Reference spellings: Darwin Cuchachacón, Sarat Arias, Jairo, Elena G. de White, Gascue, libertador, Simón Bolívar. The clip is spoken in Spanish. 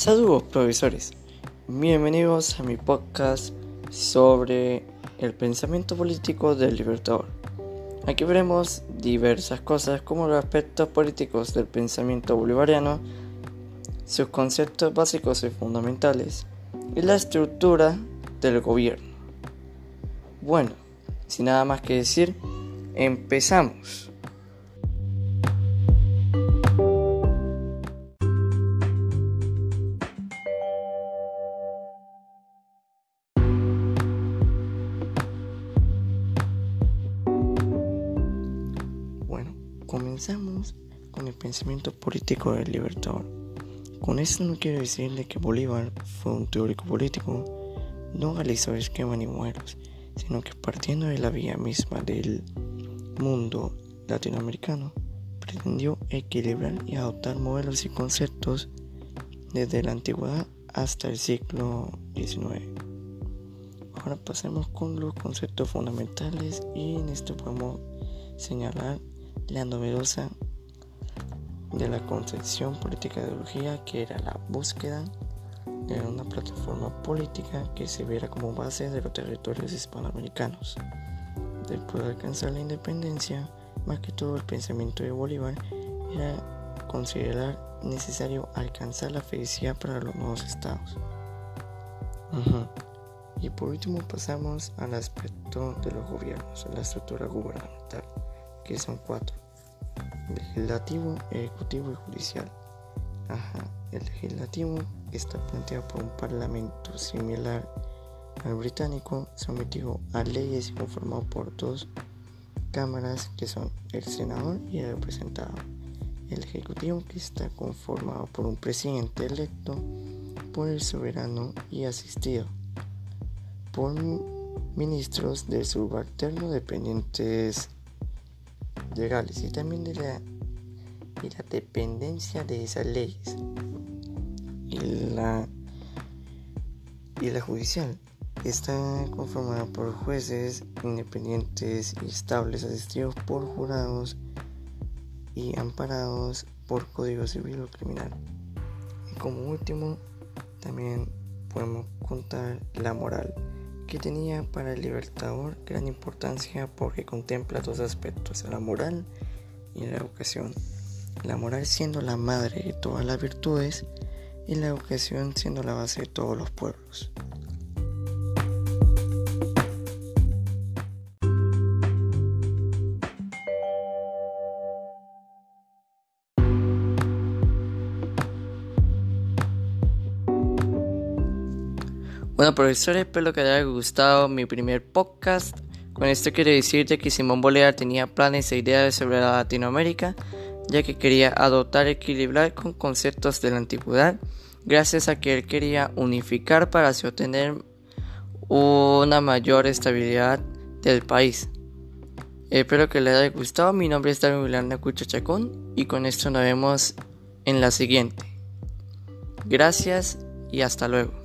Saludos, profesores. Bienvenidos a mi podcast sobre el pensamiento político del Libertador. Aquí veremos diversas cosas como los aspectos políticos del pensamiento bolivariano, sus conceptos básicos y fundamentales, y la estructura del gobierno. Bueno, sin nada más que decir, empezamos. Comenzamos con el pensamiento político del Libertador. Con esto no quiero decirle que Bolívar fue un teórico político, no realizó esquemas ni modelos, sino que partiendo de la vía misma del mundo latinoamericano, pretendió equilibrar y adoptar modelos y conceptos desde la antigüedad hasta el siglo XIX. Ahora pasemos con los conceptos fundamentales y en esto podemos señalar la novedosa de la concepción política de ideología, que era la búsqueda de una plataforma política que se viera como base de los territorios hispanoamericanos. Después de alcanzar la independencia, más que todo el pensamiento de Bolívar era considerar necesario alcanzar la felicidad para los nuevos estados. Y por último pasamos al aspecto de los gobiernos, la estructura gubernamental, que son 4: legislativo, ejecutivo y judicial. El legislativo, que está planteado por un parlamento similar al británico, sometido a leyes y conformado por 2 cámaras, que son el senador y el representado. El ejecutivo, que está conformado por un presidente electo por el soberano y asistido por ministros de subalterno dependientes legales y también de la dependencia de esas leyes. Y la judicial está conformada por jueces independientes y estables, asistidos por jurados y amparados por código civil o criminal. Y como último también podemos contar la moral, que tenía para el Libertador gran importancia porque contempla 2 aspectos: la moral y la educación. La moral siendo la madre de todas las virtudes y la educación siendo la base de todos los pueblos. Bueno, profesores, espero que les haya gustado mi primer podcast. Con esto quiero decirte que Simón Bolívar tenía planes e ideas sobre la Latinoamérica, ya que quería adoptar y equilibrar con conceptos de la antigüedad, gracias a que él quería unificar para así obtener una mayor estabilidad del país. Espero que les haya gustado. Mi nombre es Darwin Cuchachacón y con esto nos vemos en la siguiente. Gracias y hasta luego.